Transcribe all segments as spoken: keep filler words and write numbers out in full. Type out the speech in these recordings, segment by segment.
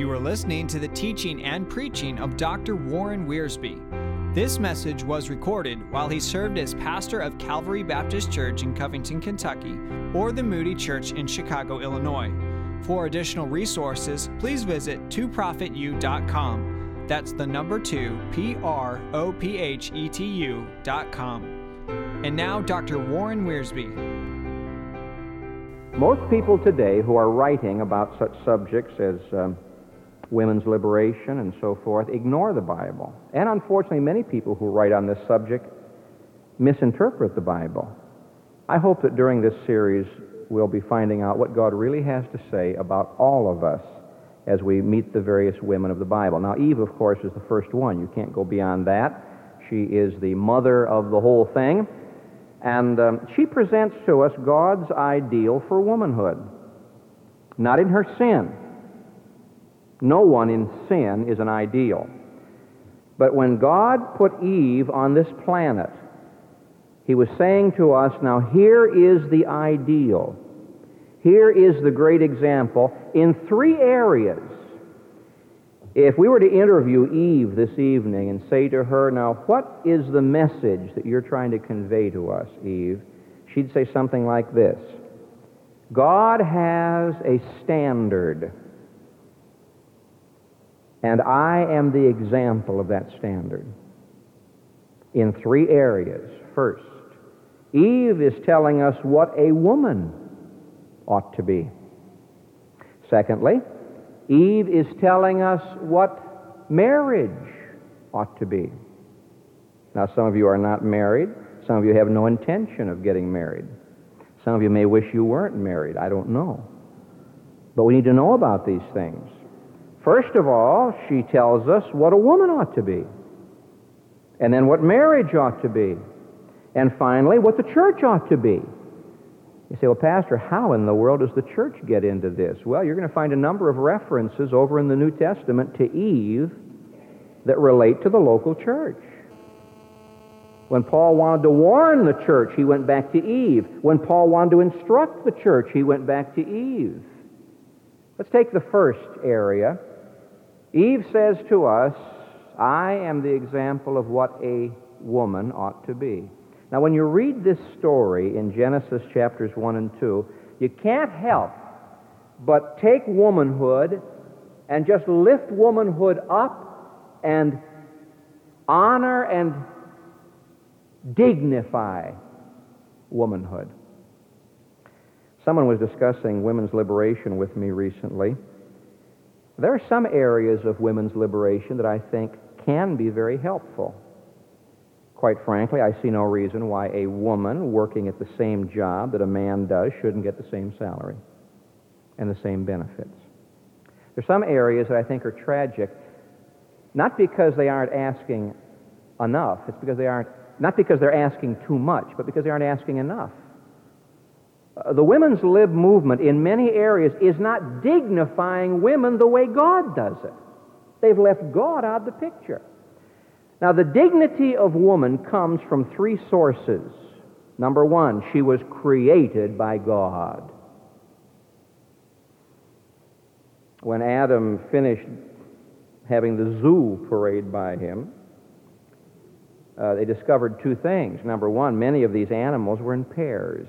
You are listening to the teaching and preaching of Doctor Warren Wiersbe. This message was recorded while he served as pastor of Calvary Baptist Church in Covington, Kentucky, or the Moody Church in Chicago, Illinois. For additional resources, please visit two prophet u dot com. That's the number two, P R O P H E T U dot com. And now, Doctor Warren Wiersbe. Most people today who are writing about such subjects as um, women's liberation and so forth ignore the Bible. And unfortunately, many people who write on this subject misinterpret the Bible. I hope that during this series we'll be finding out what God really has to say about all of us as we meet the various women of the Bible. Now, Eve, of course, is the first one. You can't go beyond that. She is the mother of the whole thing. And um, she presents to us God's ideal for womanhood, not in her sin. No one in sin is an ideal. But when God put Eve on this planet, he was saying to us, now here is the ideal. Here is the great example in three areas. If we were to interview Eve this evening and say to her, now, what is the message that you're trying to convey to us, Eve? She'd say something like this. God has a standard, and I am the example of that standard in three areas. First, Eve is telling us what a woman ought to be. Secondly, Eve is telling us what marriage ought to be. Now, some of you are not married. Some of you have no intention of getting married. Some of you may wish you weren't married. I don't know. But we need to know about these things. First of all, she tells us what a woman ought to be, and then what marriage ought to be, and finally, what the church ought to be. You say, well, Pastor, how in the world does the church get into this? Well, you're going to find a number of references over in the New Testament to Eve that relate to the local church. When Paul wanted to warn the church, he went back to Eve. When Paul wanted to instruct the church, he went back to Eve. Let's take the first area. Eve says to us, I am the example of what a woman ought to be. Now, when you read this story in Genesis chapters one and two, you can't help but take womanhood and just lift womanhood up and honor and dignify womanhood. Someone was discussing women's liberation with me recently. There are some areas of women's liberation that I think can be very helpful. Quite frankly, I see no reason why a woman working at the same job that a man does shouldn't get the same salary and the same benefits. There's some areas that I think are tragic, not because they aren't asking enough, it's because they aren't, not because they're asking too much, but because they aren't asking enough. Uh, the women's lib movement in many areas is not dignifying women the way God does it. They've left God out of the picture. Now, the dignity of woman comes from three sources. Number one, she was created by God. When Adam finished having the zoo parade by him, uh, they discovered two things. Number one, many of these animals were in pairs.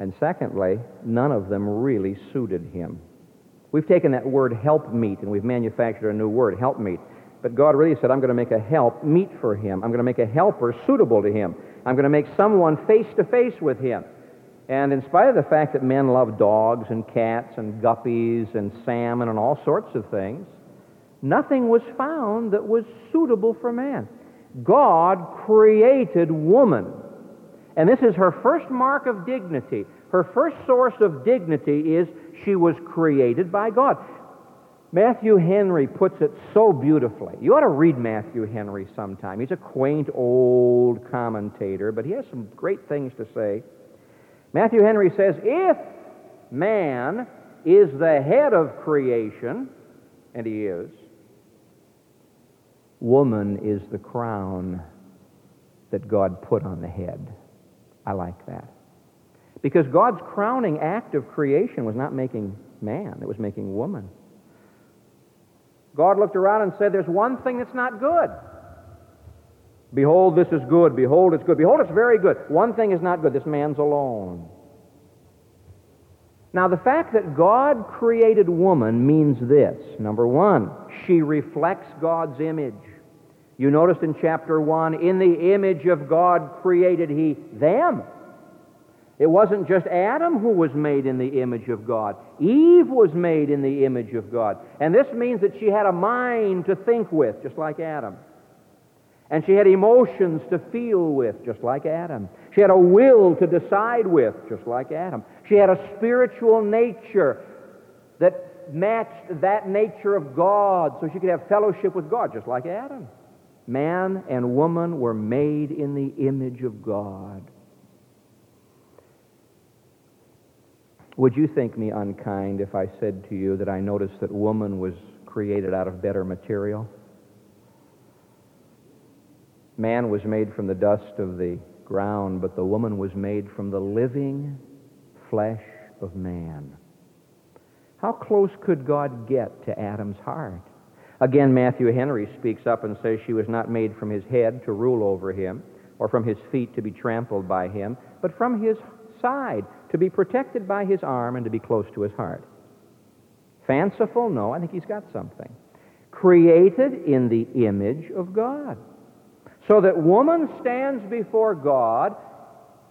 And secondly, none of them really suited him. We've taken that word helpmeet and we've manufactured a new word, helpmeet. But God really said, I'm going to make a helpmeet for him. I'm going to make a helper suitable to him. I'm going to make someone face-to-face with him. And in spite of the fact that men love dogs and cats and guppies and salmon and all sorts of things, nothing was found that was suitable for man. God created woman. And this is her first mark of dignity. Her first source of dignity is she was created by God. Matthew Henry puts it so beautifully. You ought to read Matthew Henry sometime. He's a quaint old commentator, but he has some great things to say. Matthew Henry says, if man is the head of creation, and he is, woman is the crown that God put on the head. I like that. Because God's crowning act of creation was not making man, it was making woman. God looked around and said, there's one thing that's not good. Behold, this is good. Behold, it's good. Behold, it's very good. One thing is not good. This man's alone. Now, the fact that God created woman means this. Number one, she reflects God's image. You noticed in chapter one, in the image of God created he them. It wasn't just Adam who was made in the image of God. Eve was made in the image of God. And this means that she had a mind to think with, just like Adam. And she had emotions to feel with, just like Adam. She had a will to decide with, just like Adam. She had a spiritual nature that matched that nature of God, so she could have fellowship with God, just like Adam. Man and woman were made in the image of God. Would you think me unkind if I said to you that I noticed that woman was created out of better material? Man was made from the dust of the ground, but the woman was made from the living flesh of man. How close could God get to Adam's heart? Again, Matthew Henry speaks up and says she was not made from his head to rule over him, or from his feet to be trampled by him, but from his side to be protected by his arm and to be close to his heart. Fanciful? No, I think he's got something. Created in the image of God. So that woman stands before God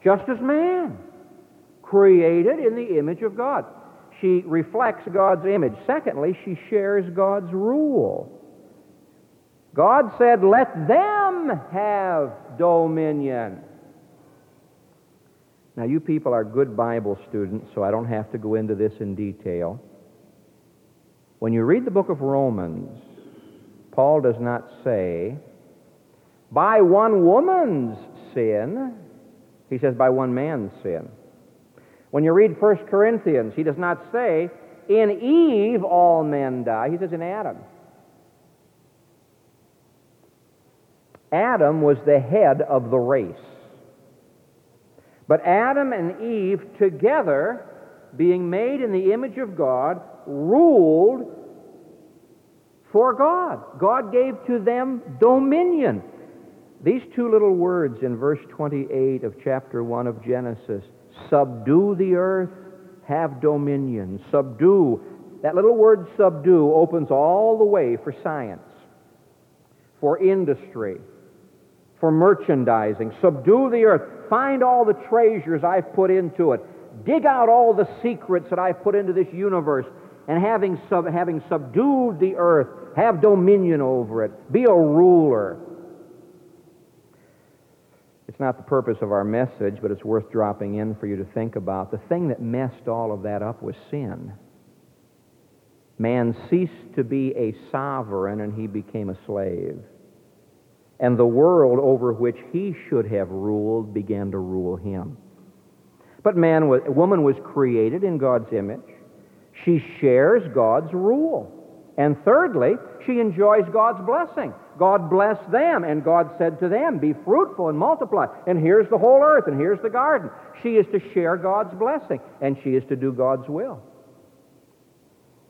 just as man, created in the image of God. She reflects God's image. Secondly, she shares God's rule. God said, let them have dominion. Now, you people are good Bible students, so I don't have to go into this in detail. When you read the book of Romans, Paul does not say, by one woman's sin, he says by one man's sin. When you read First Corinthians, he does not say, in Eve all men die. He says in Adam. Adam was the head of the race. But Adam and Eve together, being made in the image of God, ruled for God. God gave to them dominion. These two little words in verse twenty-eight of chapter one of Genesis, subdue the earth, have dominion, subdue. That little word subdue opens all the way for science, for industry, for merchandising. Subdue the earth, find all the treasures I've put into it, dig out all the secrets that I've put into this universe, and having, sub, having subdued the earth, have dominion over it, be a ruler. It's not the purpose of our message, but it's worth dropping in for you to think about. The thing that messed all of that up was sin. Man ceased to be a sovereign and he became a slave. And the world over which he should have ruled began to rule him. But man, was, woman was created in God's image. She shares God's rule. And thirdly, she enjoys God's blessing. God blessed them, and God said to them, be fruitful and multiply, and here's the whole earth, and here's the garden. She is to share God's blessing, and she is to do God's will.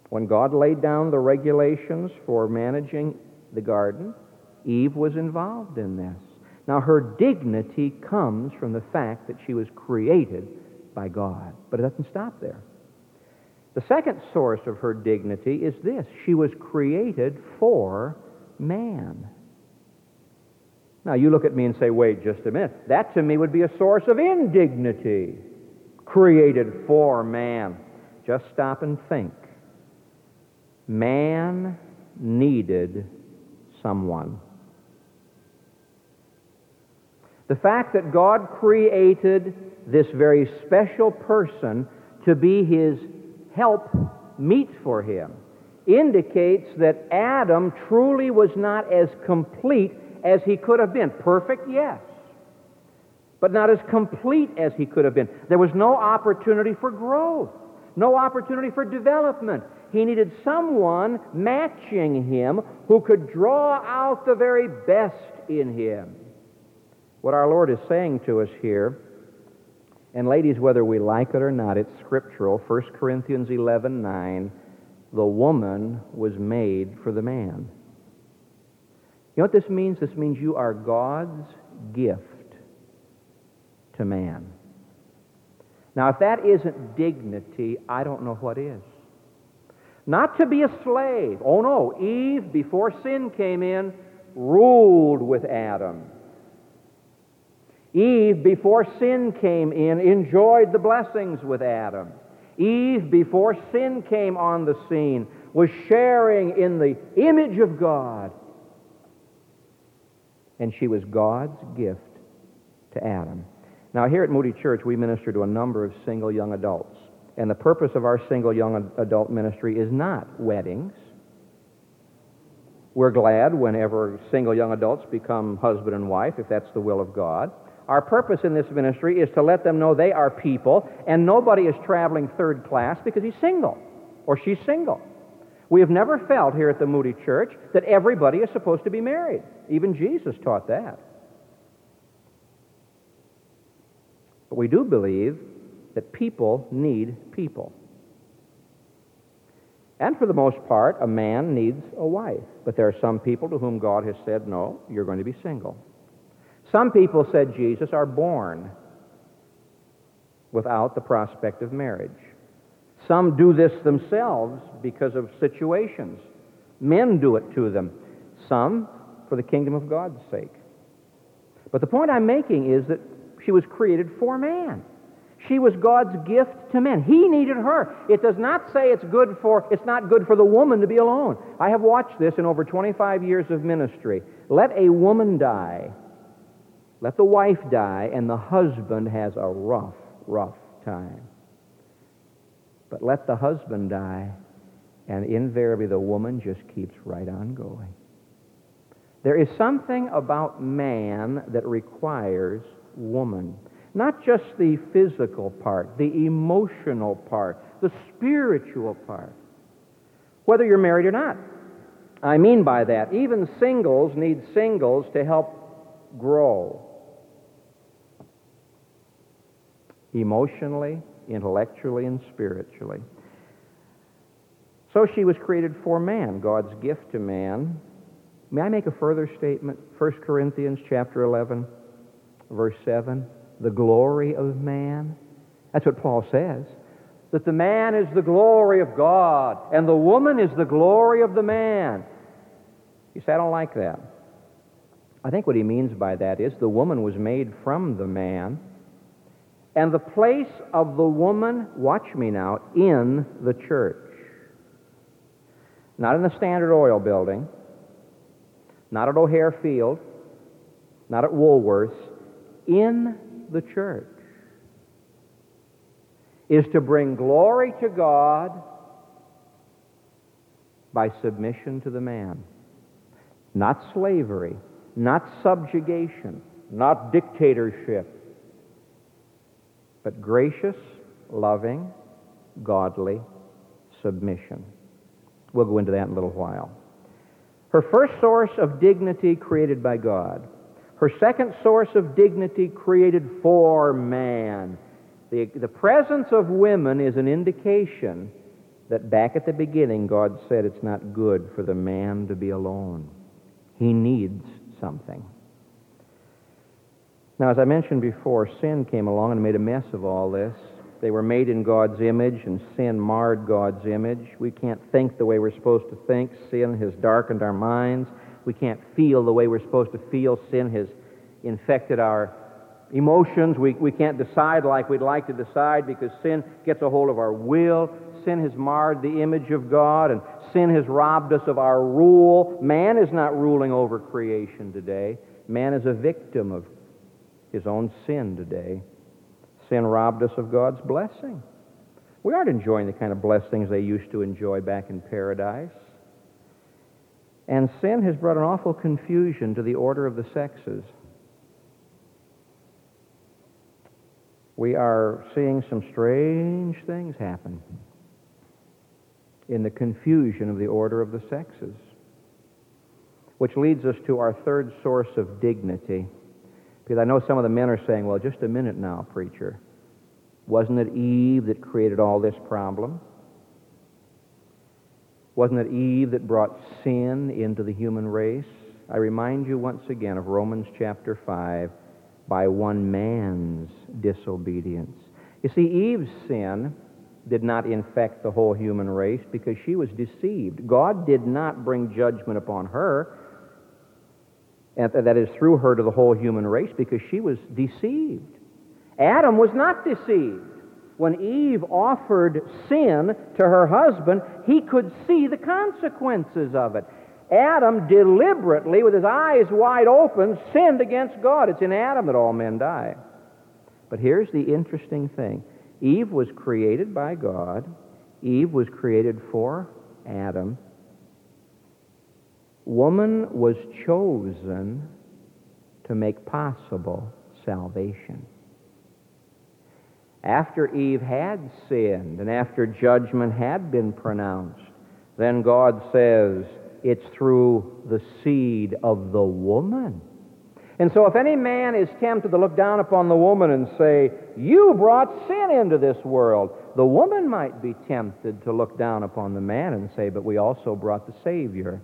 When God laid down the regulations for managing the garden, Eve was involved in this. Now, her dignity comes from the fact that she was created by God, but it doesn't stop there. The second source of her dignity is this: she was created for man. Now, you look at me and say, wait just a minute. That to me would be a source of indignity, created for man. Just stop and think. Man needed someone. The fact that God created this very special person to be his help meet for him indicates that Adam truly was not as complete as he could have been. Perfect, yes, but not as complete as he could have been. There was no opportunity for growth, no opportunity for development. He needed someone matching him who could draw out the very best in him. What our Lord is saying to us here, And ladies, whether we like it or not, it's scriptural. First Corinthians eleven nine, the woman was made for the man. You know what this means? This means you are God's gift to man. Now, if that isn't dignity, I don't know what is. Not to be a slave. Oh no, Eve, before sin came in, ruled with Adam. Eve, before sin came in, enjoyed the blessings with Adam. Eve, before sin came on the scene, was sharing in the image of God. And she was God's gift to Adam. Now, here at Moody Church, we minister to a number of single young adults. And the purpose of our single young adult ministry is not weddings. We're glad whenever single young adults become husband and wife, if that's the will of God. Our purpose in this ministry is to let them know they are people, and nobody is traveling third class because he's single or she's single. We have never felt here at the Moody Church that everybody is supposed to be married. Even Jesus taught that. But we do believe that people need people. And for the most part, a man needs a wife. But there are some people to whom God has said, no, you're going to be single. Some people, said Jesus, are born without the prospect of marriage. Some do this themselves because of situations. Men do it to them. Some for the kingdom of God's sake. But the point I'm making is that she was created for man. She was God's gift to men. He needed her. It does not say it's good for, it's not good for the woman to be alone. I have watched this in over twenty-five years of ministry. Let a woman die. Let the wife die, and the husband has a rough, rough time. But let the husband die, and invariably the woman just keeps right on going. There is something about man that requires woman. Not just the physical part, the emotional part, the spiritual part, whether you're married or not. I mean by that, even singles need singles to help grow emotionally, intellectually, and spiritually. So she was created for man, God's gift to man. May I make a further statement? First Corinthians chapter eleven, verse seven, the glory of man. That's what Paul says, that the man is the glory of God, and the woman is the glory of the man. You say, I don't like that. I think what he means by that is the woman was made from the man, and the place of the woman, watch me now, in the church. Not in the Standard Oil Building, not at O'Hare Field, not at Woolworths, in the church, is to bring glory to God by submission to the man. Not slavery. Not subjugation, not dictatorship, but gracious, loving, godly submission. We'll go into that in a little while. Her first source of dignity created by God. Her second source of dignity created for man. The, the presence of women is an indication that back at the beginning God said it's not good for the man to be alone. He needs something. Now, as I mentioned before, sin came along and made a mess of all this. They were made in God's image, and sin marred God's image. We can't think the way we're supposed to think. Sin has darkened our minds. We can't feel the way we're supposed to feel. Sin has infected our emotions. We, we can't decide like we'd like to decide because sin gets a hold of our will. Sin has marred the image of God, and sin has robbed us of our rule. Man is not ruling over creation today. Man is a victim of his own sin today. Sin robbed us of God's blessing. We aren't enjoying the kind of blessings they used to enjoy back in paradise. And sin has brought an awful confusion to the order of the sexes. We are seeing some strange things happen in the confusion of the order of the sexes, which leads us to our third source of dignity. Because I know some of the men are saying, well, just a minute now, preacher. Wasn't it Eve that created all this problem? Wasn't it Eve that brought sin into the human race? I remind you once again of Romans chapter five, by one man's disobedience. You see, Eve's sin did not infect the whole human race because she was deceived. God did not bring judgment upon her, and that is through her to the whole human race, because she was deceived. Adam was not deceived. When Eve offered sin to her husband, he could see the consequences of it. Adam deliberately, with his eyes wide open, sinned against God. It's in Adam that all men die. But here's the interesting thing. Eve was created by God. Eve was created for Adam. Woman was chosen to make possible salvation. After Eve had sinned and after judgment had been pronounced, then God says it's through the seed of the woman. And so if any man is tempted to look down upon the woman and say, you brought sin into this world, the woman might be tempted to look down upon the man and say, but we also brought the Savior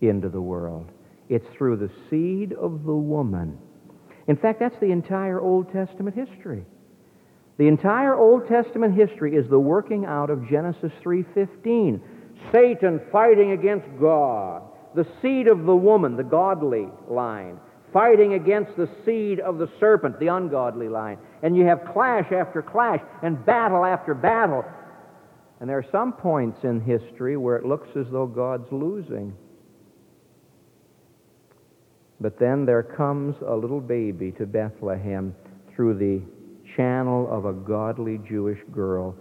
into the world. It's through the seed of the woman. In fact, that's the entire Old Testament history. The entire Old Testament history is the working out of Genesis three fifteen. Satan fighting against God, the seed of the woman, the godly line, fighting against the seed of the serpent, the ungodly line. And you have clash after clash and battle after battle. And there are some points in history where it looks as though God's losing. But then there comes a little baby to Bethlehem through the channel of a godly Jewish girl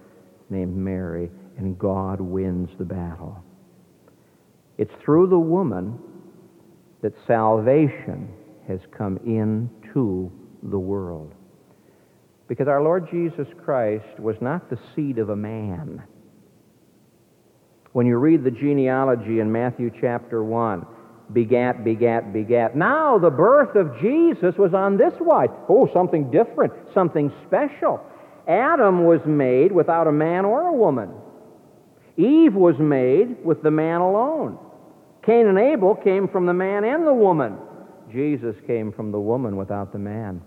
named Mary, and God wins the battle. It's through the woman that salvation has come into the world. Because our Lord Jesus Christ was not the seed of a man. When you read the genealogy in Matthew chapter one, begat, begat, begat. Now the birth of Jesus was on this wise. Oh, something different, something special. Adam was made without a man or a woman. Eve was made with the man alone. Cain and Abel came from the man and the woman. Jesus came from the woman without the man.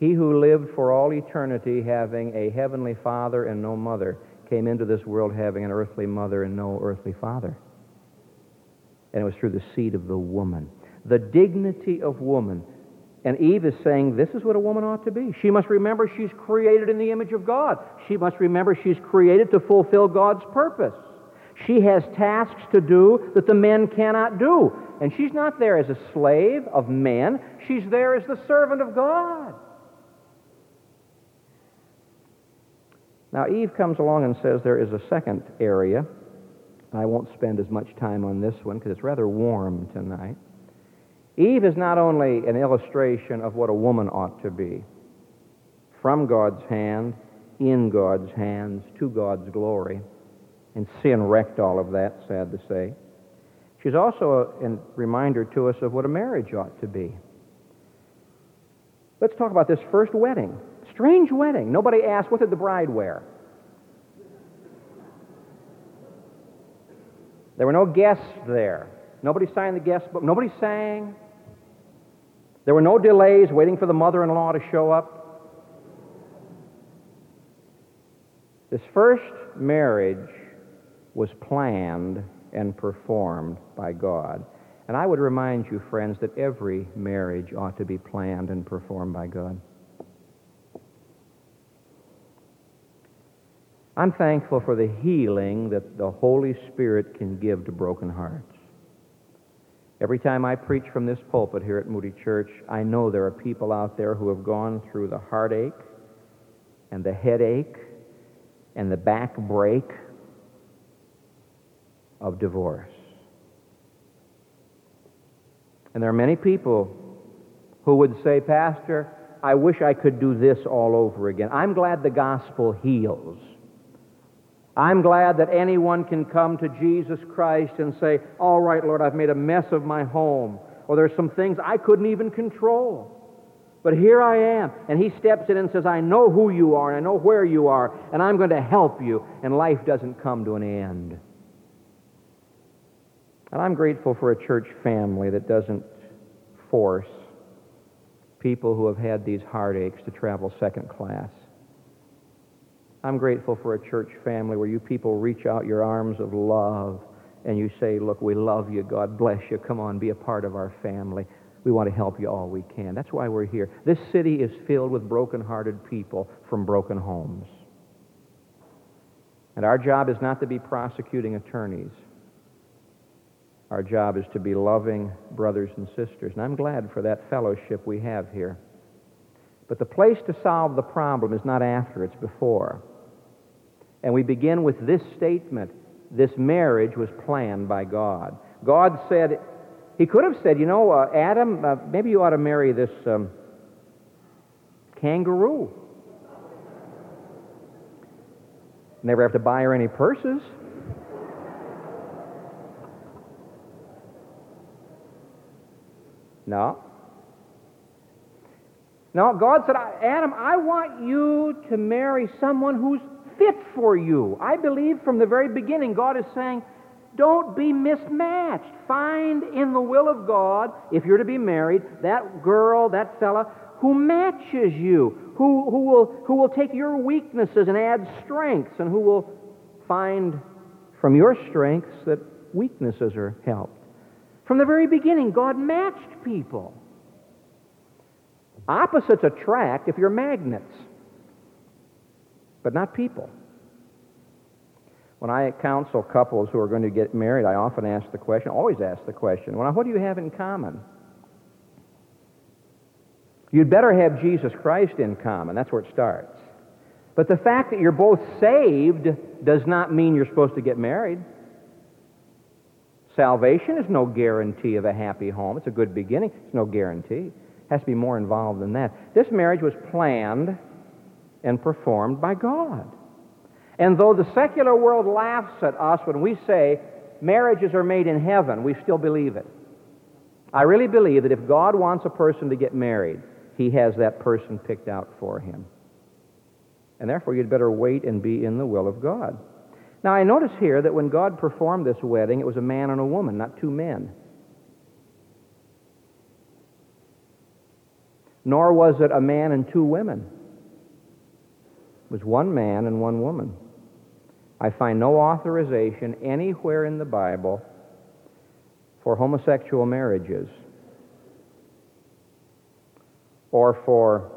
He who lived for all eternity having a heavenly father and no mother came into this world having an earthly mother and no earthly father. And it was through the seed of the woman. The dignity of woman. And Eve is saying, this is what a woman ought to be. She must remember she's created in the image of God. She must remember she's created to fulfill God's purpose. She has tasks to do that the men cannot do. And she's not there as a slave of men. She's there as the servant of God. Now, Eve comes along and says there is a second area. I won't spend as much time on this one because it's rather warm tonight. Eve is not only an illustration of what a woman ought to be, from God's hand, in God's hands, to God's glory, and sin wrecked all of that, sad to say. She's also a, a reminder to us of what a marriage ought to be. Let's talk about this first wedding. Strange wedding. Nobody asked, what did the bride wear? There were no guests there. Nobody signed the guest book. Nobody sang. There were no delays waiting for the mother-in-law to show up. This first marriage was planned and performed by God. And I would remind you, friends, that every marriage ought to be planned and performed by God. I'm thankful for the healing that the Holy Spirit can give to broken hearts. Every time I preach from this pulpit here at Moody Church, I know there are people out there who have gone through the heartache and the headache and the back break of divorce. And there are many people who would say, Pastor, I wish I could do this all over again. I'm glad the gospel heals. I'm glad that anyone can come to Jesus Christ and say, all right, Lord, I've made a mess of my home, or there's some things I couldn't even control. But here I am. And he steps in and says, I know who you are, and I know where you are, and I'm going to help you. And life doesn't come to an end. And I'm grateful for a church family that doesn't force people who have had these heartaches to travel second class. I'm grateful for a church family where you people reach out your arms of love and you say, look, we love you, God bless you, come on, be a part of our family. We want to help you all we can. That's why we're here. This city is filled with broken-hearted people from broken homes. And our job is not to be prosecuting attorneys. Our job is to be loving brothers and sisters. And I'm glad for that fellowship we have here. But the place to solve the problem is not after, it's before. And we begin with this statement. This marriage was planned by God. God said, he could have said, you know, uh, Adam, uh, maybe you ought to marry this um, kangaroo. Never have to buy her any purses. No. No, God said, Adam, I want you to marry someone who's fit for you. I believe from the very beginning God is saying, don't be mismatched. Find in the will of God, if you're to be married, that girl, that fella, who matches you, who, who will, who will take your weaknesses and add strengths, and who will find from your strengths that weaknesses are helped. From the very beginning, God matched people. Opposites attract if you're magnets, but not people. When I counsel couples who are going to get married, I often ask the question, always ask the question, well, what do you have in common? You'd better have Jesus Christ in common. That's where it starts. But the fact that you're both saved does not mean you're supposed to get married. Salvation is no guarantee of a happy home. It's a good beginning. It's no guarantee. It has to be more involved than that. This marriage was planned and performed by God. And though the secular world laughs at us when we say marriages are made in heaven, we still believe it. I really believe that if God wants a person to get married, he has that person picked out for him. And therefore, you'd better wait and be in the will of God. Now, I notice here that when God performed this wedding, it was a man and a woman, not two men. Nor was it a man and two women. It was one man and one woman. I find no authorization anywhere in the Bible for homosexual marriages or for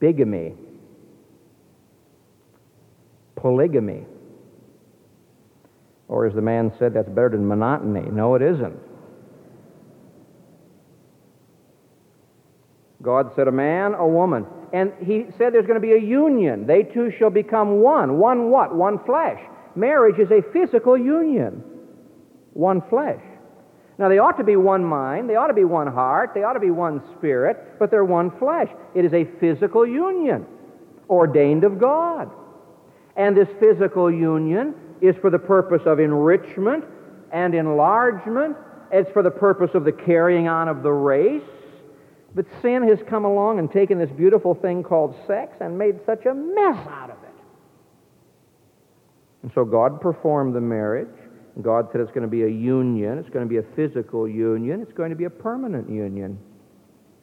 bigamy, polygamy. Or as the man said, that's better than monotony. No, it isn't. God said a man, a woman. And he said there's going to be a union. They two shall become one. One what? One flesh. Marriage is a physical union. One flesh. Now, they ought to be one mind. They ought to be one heart. They ought to be one spirit. But they're one flesh. It is a physical union ordained of God. And this physical union is for the purpose of enrichment and enlargement. It's for the purpose of the carrying on of the race. But sin has come along and taken this beautiful thing called sex and made such a mess out of it. And so God performed the marriage. And God said it's going to be a union. It's going to be a physical union. It's going to be a permanent union.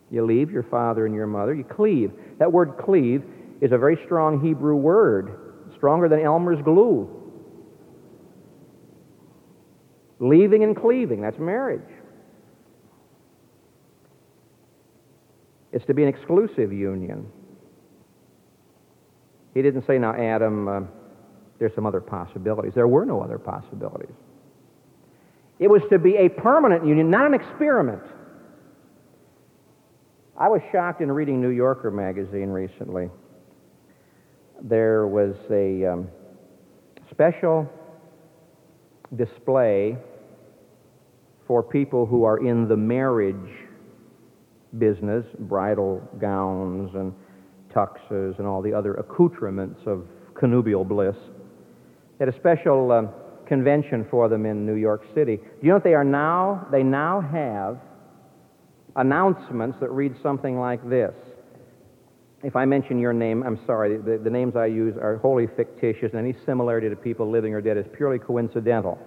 You leave your father and your mother. You cleave. That word cleave is a very strong Hebrew word, stronger than Elmer's glue. Leaving and cleaving, that's marriage. It's to be an exclusive union. He didn't say, now, Adam, uh, there's some other possibilities. There were no other possibilities. It was to be a permanent union, not an experiment. I was shocked in reading New Yorker magazine recently. There was a um, special display for people who are in the marriage business, bridal gowns and tuxes and all the other accoutrements of connubial bliss. They had a special um, convention for them in New York City. Do you know what they are now? They now have announcements that read something like this. If I mention your name, I'm sorry, the, the names I use are wholly fictitious, and any similarity to people living or dead is purely coincidental.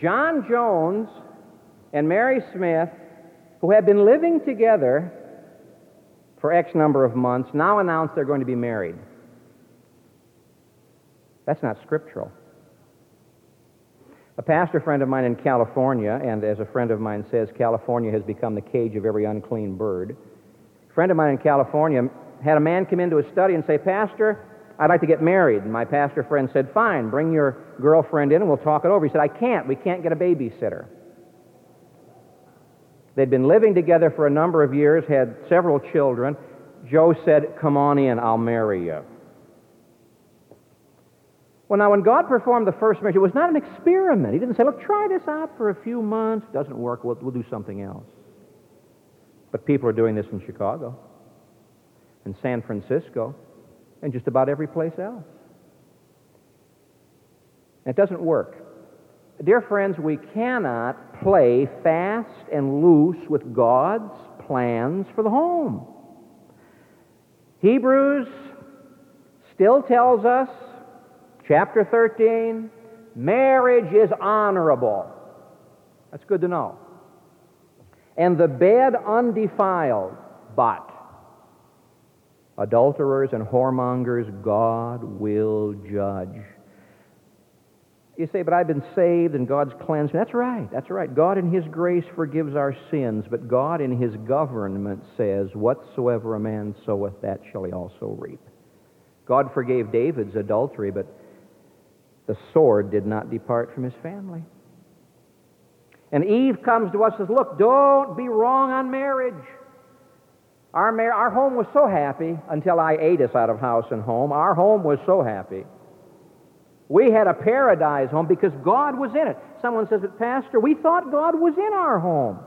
John Jones and Mary Smith, who have been living together for X number of months, now announce they're going to be married. That's not scriptural. A pastor friend of mine in California, and as a friend of mine says, California has become the cage of every unclean bird. A friend of mine in California had a man come into his study and say, "Pastor, I'd like to get married." And my pastor friend said, "Fine, bring your girlfriend in and we'll talk it over." He said, "I can't. We can't get a babysitter." They'd been living together for a number of years, had several children. Joe said, "Come on in, I'll marry you." Well, now, when God performed the first marriage, it was not an experiment. He didn't say, "Look, try this out for a few months. Doesn't work, we'll, we'll do something else." But people are doing this in Chicago and San Francisco and just about every place else. It doesn't work. Dear friends, we cannot play fast and loose with God's plans for the home. Hebrews still tells us, chapter thirteen, marriage is honorable. That's good to know. And the bed undefiled, but adulterers and whoremongers God will judge. You say, "But I've been saved and God's cleansed me." That's right, that's right. God in His grace forgives our sins, but God in His government says, "Whatsoever a man soweth, that shall he also reap." God forgave David's adultery, but the sword did not depart from his family. And Eve comes to us and says, "Look, don't be wrong on marriage. Our, mar- our home was so happy until I ate us out of house and home. Our home was so happy. We had a paradise home because God was in it." Someone says, "But Pastor, we thought God was in our home."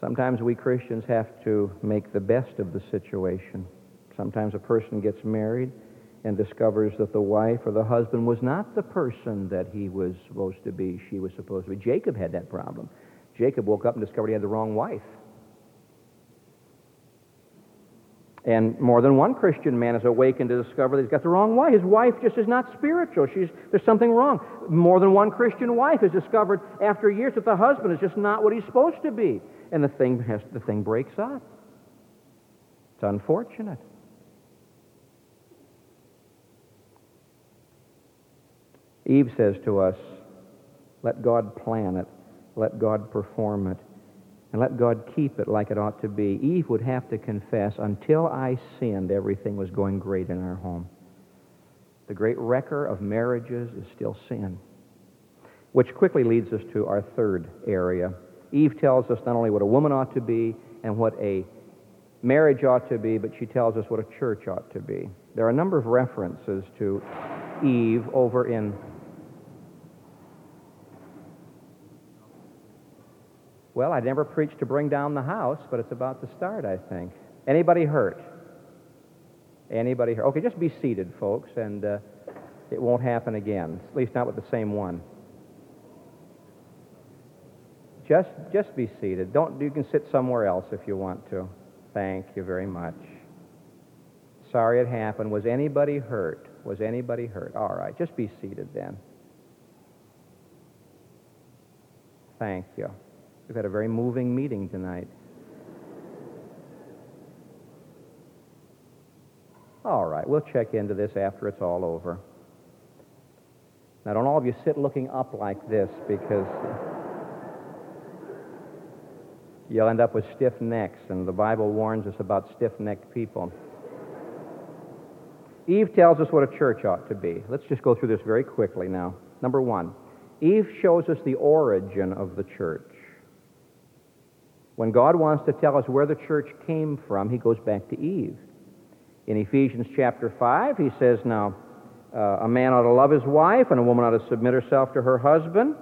Sometimes we Christians have to make the best of the situation. Sometimes a person gets married and discovers that the wife or the husband was not the person that he was supposed to be, she was supposed to be. Jacob had that problem. Jacob woke up and discovered he had the wrong wife. And more than one Christian man is awakened to discover that he's got the wrong wife. His wife just is not spiritual. She's, there's something wrong. More than one Christian wife has discovered after years that the husband is just not what he's supposed to be. And the thing has, the thing breaks up. It's unfortunate. Eve says to us, "Let God plan it, let God perform it, and let God keep it like it ought to be." Eve would have to confess, "Until I sinned, everything was going great in our home." The great wrecker of marriages is still sin, which quickly leads us to our third area. Eve tells us not only what a woman ought to be and what a marriage ought to be, but she tells us what a church ought to be. There are a number of references to Eve over in Well, I never preached to bring down the house, but it's about to start, I think. Anybody hurt? Anybody hurt? Okay, just be seated, folks, and uh, it won't happen again, at least not with the same one. Just just be seated. Don't you can sit somewhere else if you want to. Thank you very much. Sorry it happened. Was anybody hurt? Was anybody hurt? All right, just be seated then. Thank you. We've had a very moving meeting tonight. All right, we'll check into this after it's all over. Now, don't all of you sit looking up like this, because you'll end up with stiff necks, and the Bible warns us about stiff-necked people. Eve tells us what a church ought to be. Let's just go through this very quickly now. Number one, Eve shows us the origin of the church. When God wants to tell us where the church came from, He goes back to Eve. In Ephesians chapter five, He says, now, uh, a man ought to love his wife, and a woman ought to submit herself to her husband,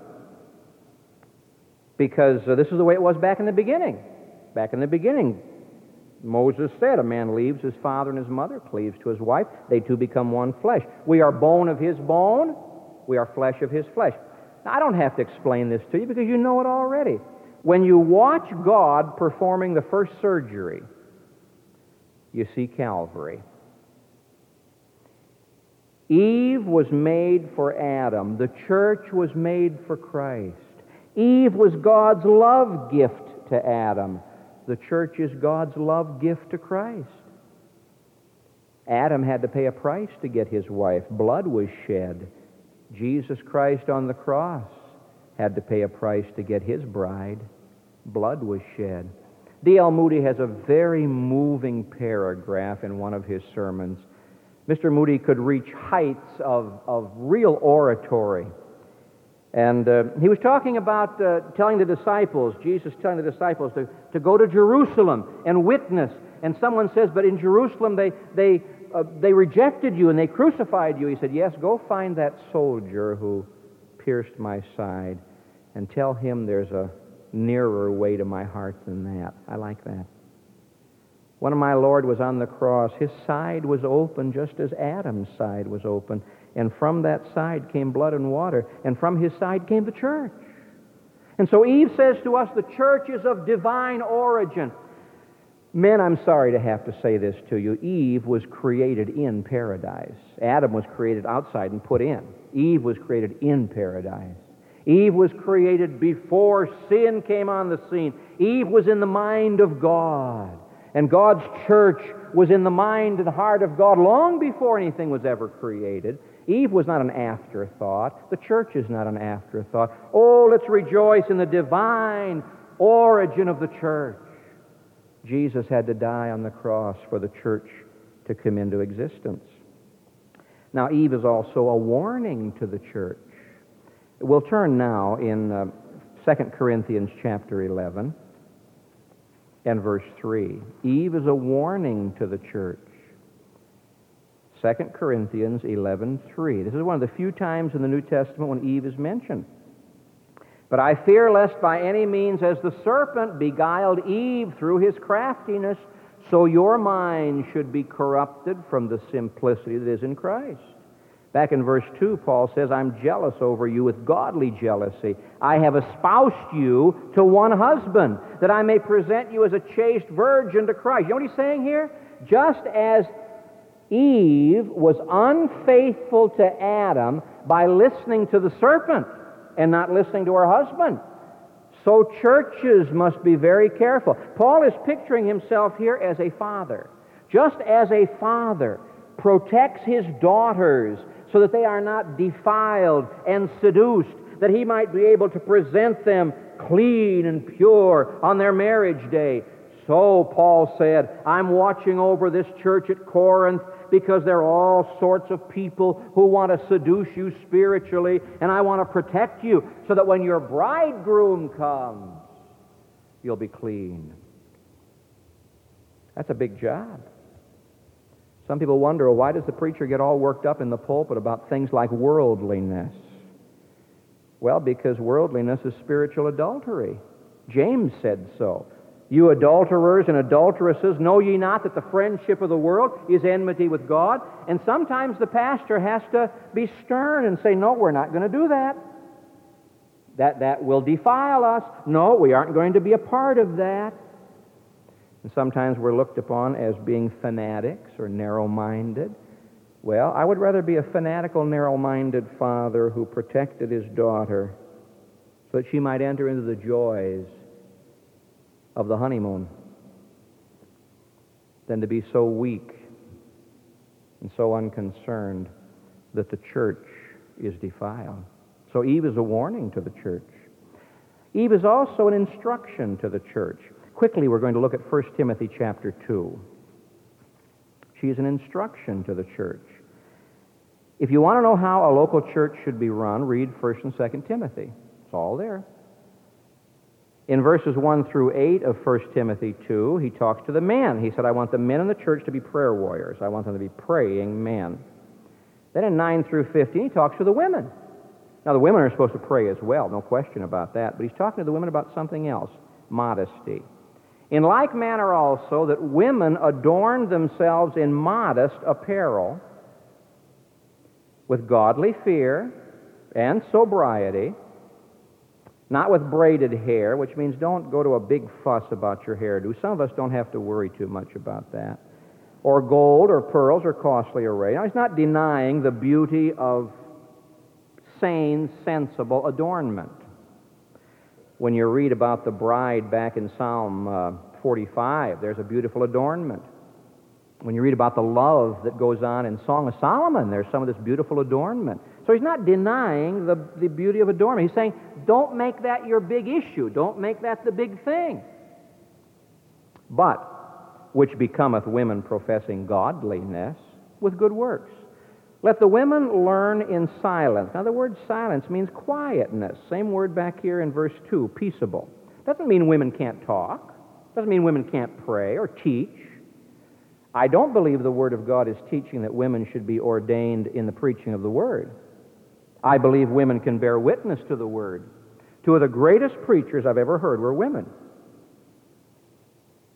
because uh, this is the way it was back in the beginning. Back in the beginning, Moses said, a man leaves his father and his mother, cleaves to his wife, they two become one flesh. We are bone of his bone We are flesh of his flesh. Now, I don't have to explain this to you because you know it already. When you watch God performing the first surgery, you see Calvary. Eve was made for Adam. The church was made for Christ. Eve was God's love gift to Adam. The church is God's love gift to Christ. Adam had to pay a price to get his wife. Blood was shed. Jesus Christ on the cross had to pay a price to get his bride. Blood was shed. D L Moody has a very moving paragraph in one of his sermons. Mister Moody could reach heights of, of real oratory. And uh, he was talking about uh, telling the disciples, Jesus telling the disciples to, to go to Jerusalem and witness. And someone says, but in Jerusalem they they uh, they rejected you and they crucified you. He said, yes, go find that soldier who pierced my side and tell him there's a nearer way to my heart than that. I like that. When my Lord was on the cross, his side was open just as Adam's side was open. And from that side came blood and water. And from his side came the church. And so Eve says to us, the church is of divine origin. Men, I'm sorry to have to say this to you. Eve was created in paradise. Adam was created outside and put in. Eve was created in paradise. Eve was created before sin came on the scene. Eve was in the mind of God. And God's church was in the mind and heart of God long before anything was ever created. Eve was not an afterthought. The church is not an afterthought. Oh, let's rejoice in the divine origin of the church. Jesus had to die on the cross for the church to come into existence. Now, Eve is also a warning to the church. We'll turn now in uh, Second Corinthians chapter eleven. And verse three, Eve is a warning to the church. Second Corinthians eleven three. This is one of the few times in the New Testament when Eve is mentioned. But I fear lest by any means as the serpent beguiled Eve through his craftiness, so your mind should be corrupted from the simplicity that is in Christ. Back in verse two, Paul says, I'm jealous over you with godly jealousy. I have espoused you to one husband, that I may present you as a chaste virgin to Christ. You know what he's saying here? Just as Eve was unfaithful to Adam by listening to the serpent and not listening to her husband, so churches must be very careful. Paul is picturing himself here as a father. Just as a father protects his daughters so that they are not defiled and seduced, that he might be able to present them clean and pure on their marriage day. So Paul said, I'm watching over this church at Corinth because there are all sorts of people who want to seduce you spiritually, and I want to protect you so that when your bridegroom comes, you'll be clean. That's a big job. Some people wonder, well, why does the preacher get all worked up in the pulpit about things like worldliness? Well, because worldliness is spiritual adultery. James said so. You adulterers and adulteresses, know ye not that the friendship of the world is enmity with God? And sometimes the pastor has to be stern and say, no, we're not going to do that. That, that will defile us. No, we aren't going to be a part of that. And sometimes we're looked upon as being fanatics or narrow-minded. Well, I would rather be a fanatical, narrow-minded father who protected his daughter so that she might enter into the joys of the honeymoon than to be so weak and so unconcerned that the church is defiled. So Eve is a warning to the church. Eve is also an instruction to the church. Quickly, we're going to look at First Timothy chapter two. She is an instruction to the church. If you want to know how a local church should be run, read First and Second Timothy. It's all there. In verses one through eight of First Timothy two, he talks to the men. He said, I want the men in the church to be prayer warriors. I want them to be praying men. Then in nine through fifteen, he talks to the women. Now, the women are supposed to pray as well, no question about that. But he's talking to the women about something else, modesty. In like manner also that women adorn themselves in modest apparel with godly fear, and sobriety, not with braided hair, which means don't go to a big fuss about your hairdo. Some of us don't have to worry too much about that. Or gold or pearls or costly array. Now, he's not denying the beauty of sane, sensible adornment. When you read about the bride back in Psalm uh, forty-five, there's a beautiful adornment. When you read about the love that goes on in Song of Solomon, there's some of this beautiful adornment. So he's not denying the, the beauty of adornment. He's saying, don't make that your big issue. Don't make that the big thing. But, which becometh women professing godliness with good works. Let the women learn in silence. Now, the word silence means quietness. Same word back here in verse two, peaceable. Doesn't mean women can't talk. Doesn't mean women can't pray or teach. I don't believe the Word of God is teaching that women should be ordained in the preaching of the Word. I believe women can bear witness to the Word. Two of the greatest preachers I've ever heard were women.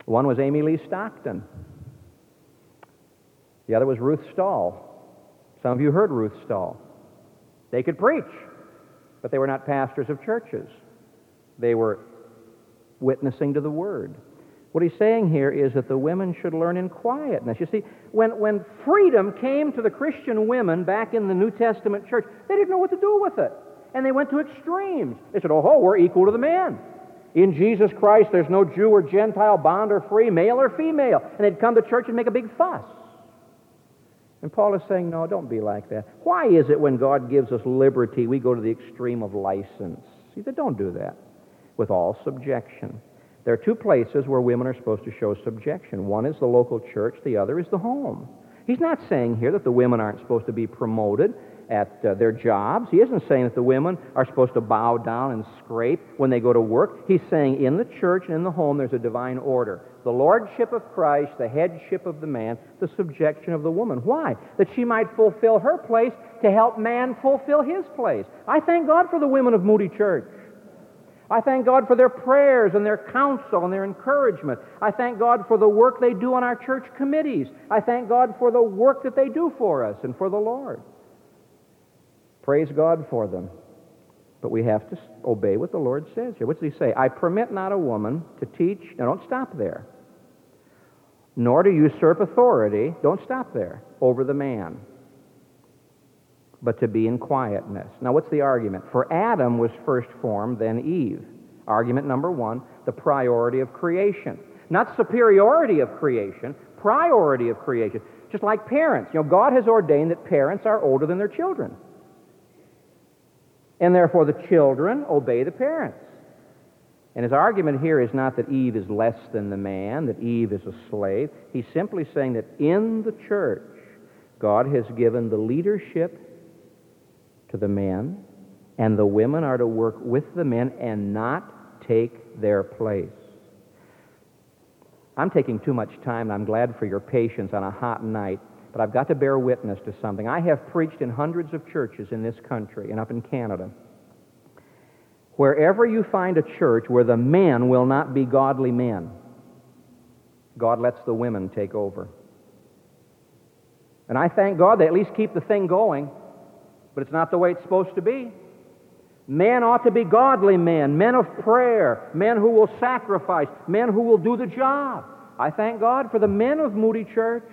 One was Amy Lee Stockton. The other was Ruth Stahl. Some of you heard Ruth Stahl. They could preach, but they were not pastors of churches. They were witnessing to the Word. What he's saying here is that the women should learn in quietness. You see, when, when freedom came to the Christian women back in the New Testament church, they didn't know what to do with it. And they went to extremes. They said, oh, ho, we're equal to the man. In Jesus Christ, there's no Jew or Gentile, bond or free, male or female. And they'd come to church and make a big fuss. And Paul is saying, no, don't be like that. Why is it when God gives us liberty, we go to the extreme of license? He said, don't do that. With all subjection. There are two places where women are supposed to show subjection. One is the local church, the other is the home. He's not saying here that the women aren't supposed to be promoted at uh, their jobs. He isn't saying that the women are supposed to bow down and scrape when they go to work. He's saying in the church and in the home there's a divine order. The lordship of Christ, the headship of the man, the subjection of the woman. Why? That she might fulfill her place to help man fulfill his place. I thank God for the women of Moody Church. I thank God for their prayers and their counsel and their encouragement. I thank God for the work they do on our church committees. I thank God for the work that they do for us and for the Lord. Praise God for them. But we have to obey what the Lord says here. What does he say? I permit not a woman to teach. Now, don't stop there. Nor to usurp authority. Don't stop there. Over the man. But to be in quietness. Now, what's the argument? For Adam was first formed, then Eve. Argument number one, the priority of creation. Not superiority of creation, priority of creation. Just like parents. You know, God has ordained that parents are older than their children. And therefore, the children obey the parents. And his argument here is not that Eve is less than the man, that Eve is a slave. He's simply saying that in the church, God has given the leadership to the men, and the women are to work with the men and not take their place. I'm taking too much time, and I'm glad for your patience on a hot night, but I've got to bear witness to something. I have preached in hundreds of churches in this country and up in Canada. Wherever you find a church where the men will not be godly men, God lets the women take over. And I thank God they at least keep the thing going. But it's not the way it's supposed to be. Men ought to be godly men, men of prayer, men who will sacrifice, men who will do the job. I thank God for the men of Moody Church.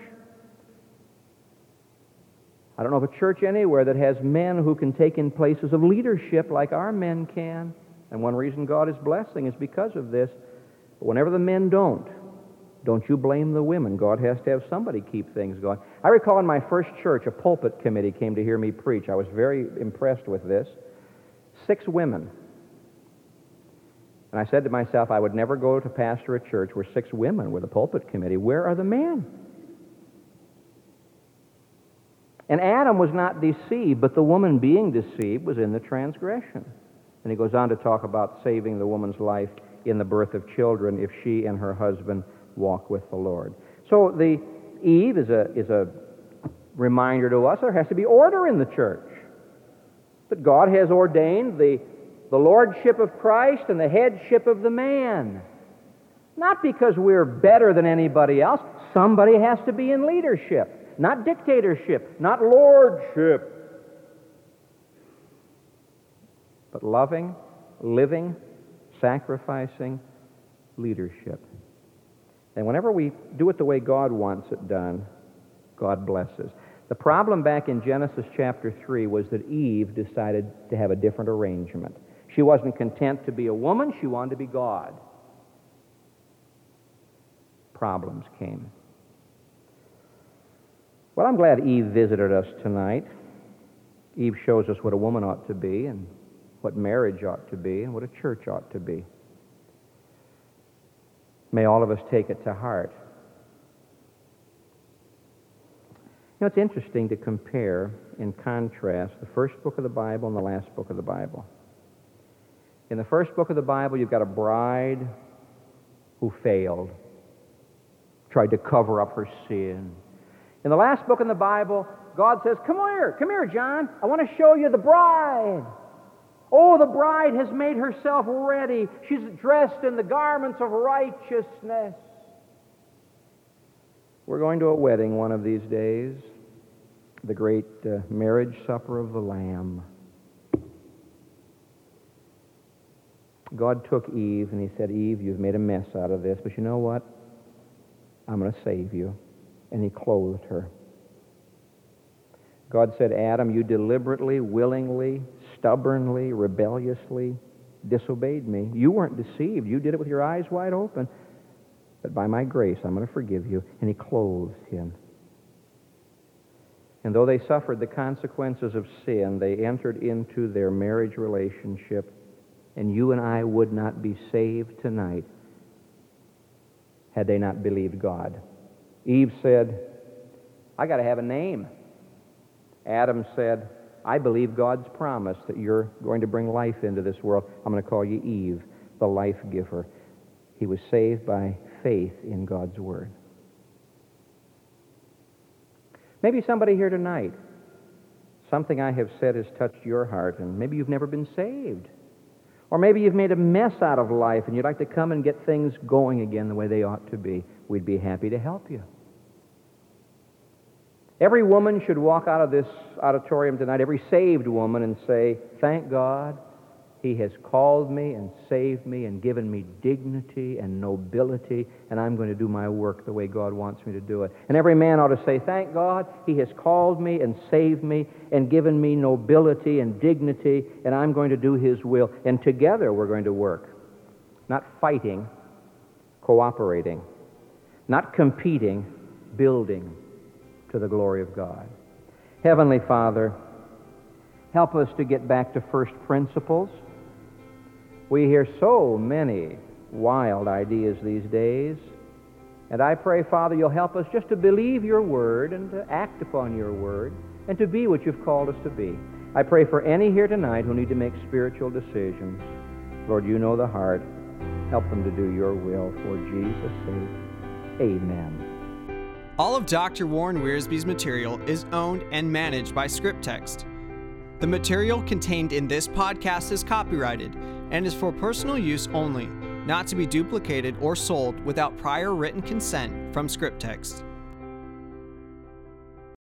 I don't know of a church anywhere that has men who can take in places of leadership like our men can. And one reason God is blessing is because of this. But whenever the men don't, don't you blame the women. God has to have somebody keep things going. I recall in my first church, a pulpit committee came to hear me preach. I was very impressed with this. Six women. And I said to myself, I would never go to pastor a church where six women were the pulpit committee. Where are the men? And Adam was not deceived, but the woman being deceived was in the transgression. And he goes on to talk about saving the woman's life in the birth of children if she and her husband walk with the Lord. So the Eve is a is a reminder to us there has to be order in the church. That God has ordained the, the lordship of Christ and the headship of the man. Not because we're better than anybody else. Somebody has to be in leadership. Not dictatorship. Not lordship. but loving, living, sacrificing leadership. And whenever we do it the way God wants it done, God blesses. The problem back in Genesis chapter three was that Eve decided to have a different arrangement. She wasn't content to be a woman, she wanted to be God. Problems came. Well, I'm glad Eve visited us tonight. Eve shows us what a woman ought to be and what marriage ought to be and what a church ought to be. May all of us take it to heart. You know, it's interesting to compare and contrast the first book of the Bible and the last book of the Bible. In the first book of the Bible, you've got a bride who failed, tried to cover up her sin. In the last book in the Bible, God says, come here, come here, John. I want to show you the bride. Oh, the bride has made herself ready. She's dressed in the garments of righteousness. We're going to a wedding one of these days, the great uh, marriage supper of the Lamb. God took Eve and he said, Eve, you've made a mess out of this, but you know what? I'm going to save you. And he clothed her. God said, Adam, you deliberately, willingly, stubbornly, rebelliously disobeyed me. You weren't deceived. You did it with your eyes wide open. But by my grace, I'm going to forgive you. And he clothed him. And though they suffered the consequences of sin, they entered into their marriage relationship. And you and I would not be saved tonight had they not believed God. Eve said, I got to have a name. Adam said, I believe God's promise that you're going to bring life into this world. I'm going to call you Eve, the life giver. He was saved by faith in God's word. Maybe somebody here tonight, something I have said has touched your heart, and maybe you've never been saved. Or maybe you've made a mess out of life, and you'd like to come and get things going again the way they ought to be. We'd be happy to help you. Every woman should walk out of this auditorium tonight, every saved woman, and say, thank God he has called me and saved me and given me dignity and nobility, and I'm going to do my work the way God wants me to do it. And every man ought to say, thank God he has called me and saved me and given me nobility and dignity, and I'm going to do his will. And together we're going to work, not fighting, cooperating, not competing, building, to the glory of God. Heavenly Father, help us to get back to first principles. We hear so many wild ideas these days, and I pray, Father, you'll help us just to believe your word and to act upon your word and to be what you've called us to be. I pray for any here tonight who need to make spiritual decisions. Lord, you know the heart. Help them to do your will for Jesus' sake. Amen. All of Doctor Warren Wiersbe's material is owned and managed by ScriptText. The material contained in this podcast is copyrighted and is for personal use only, not to be duplicated or sold without prior written consent from ScriptText.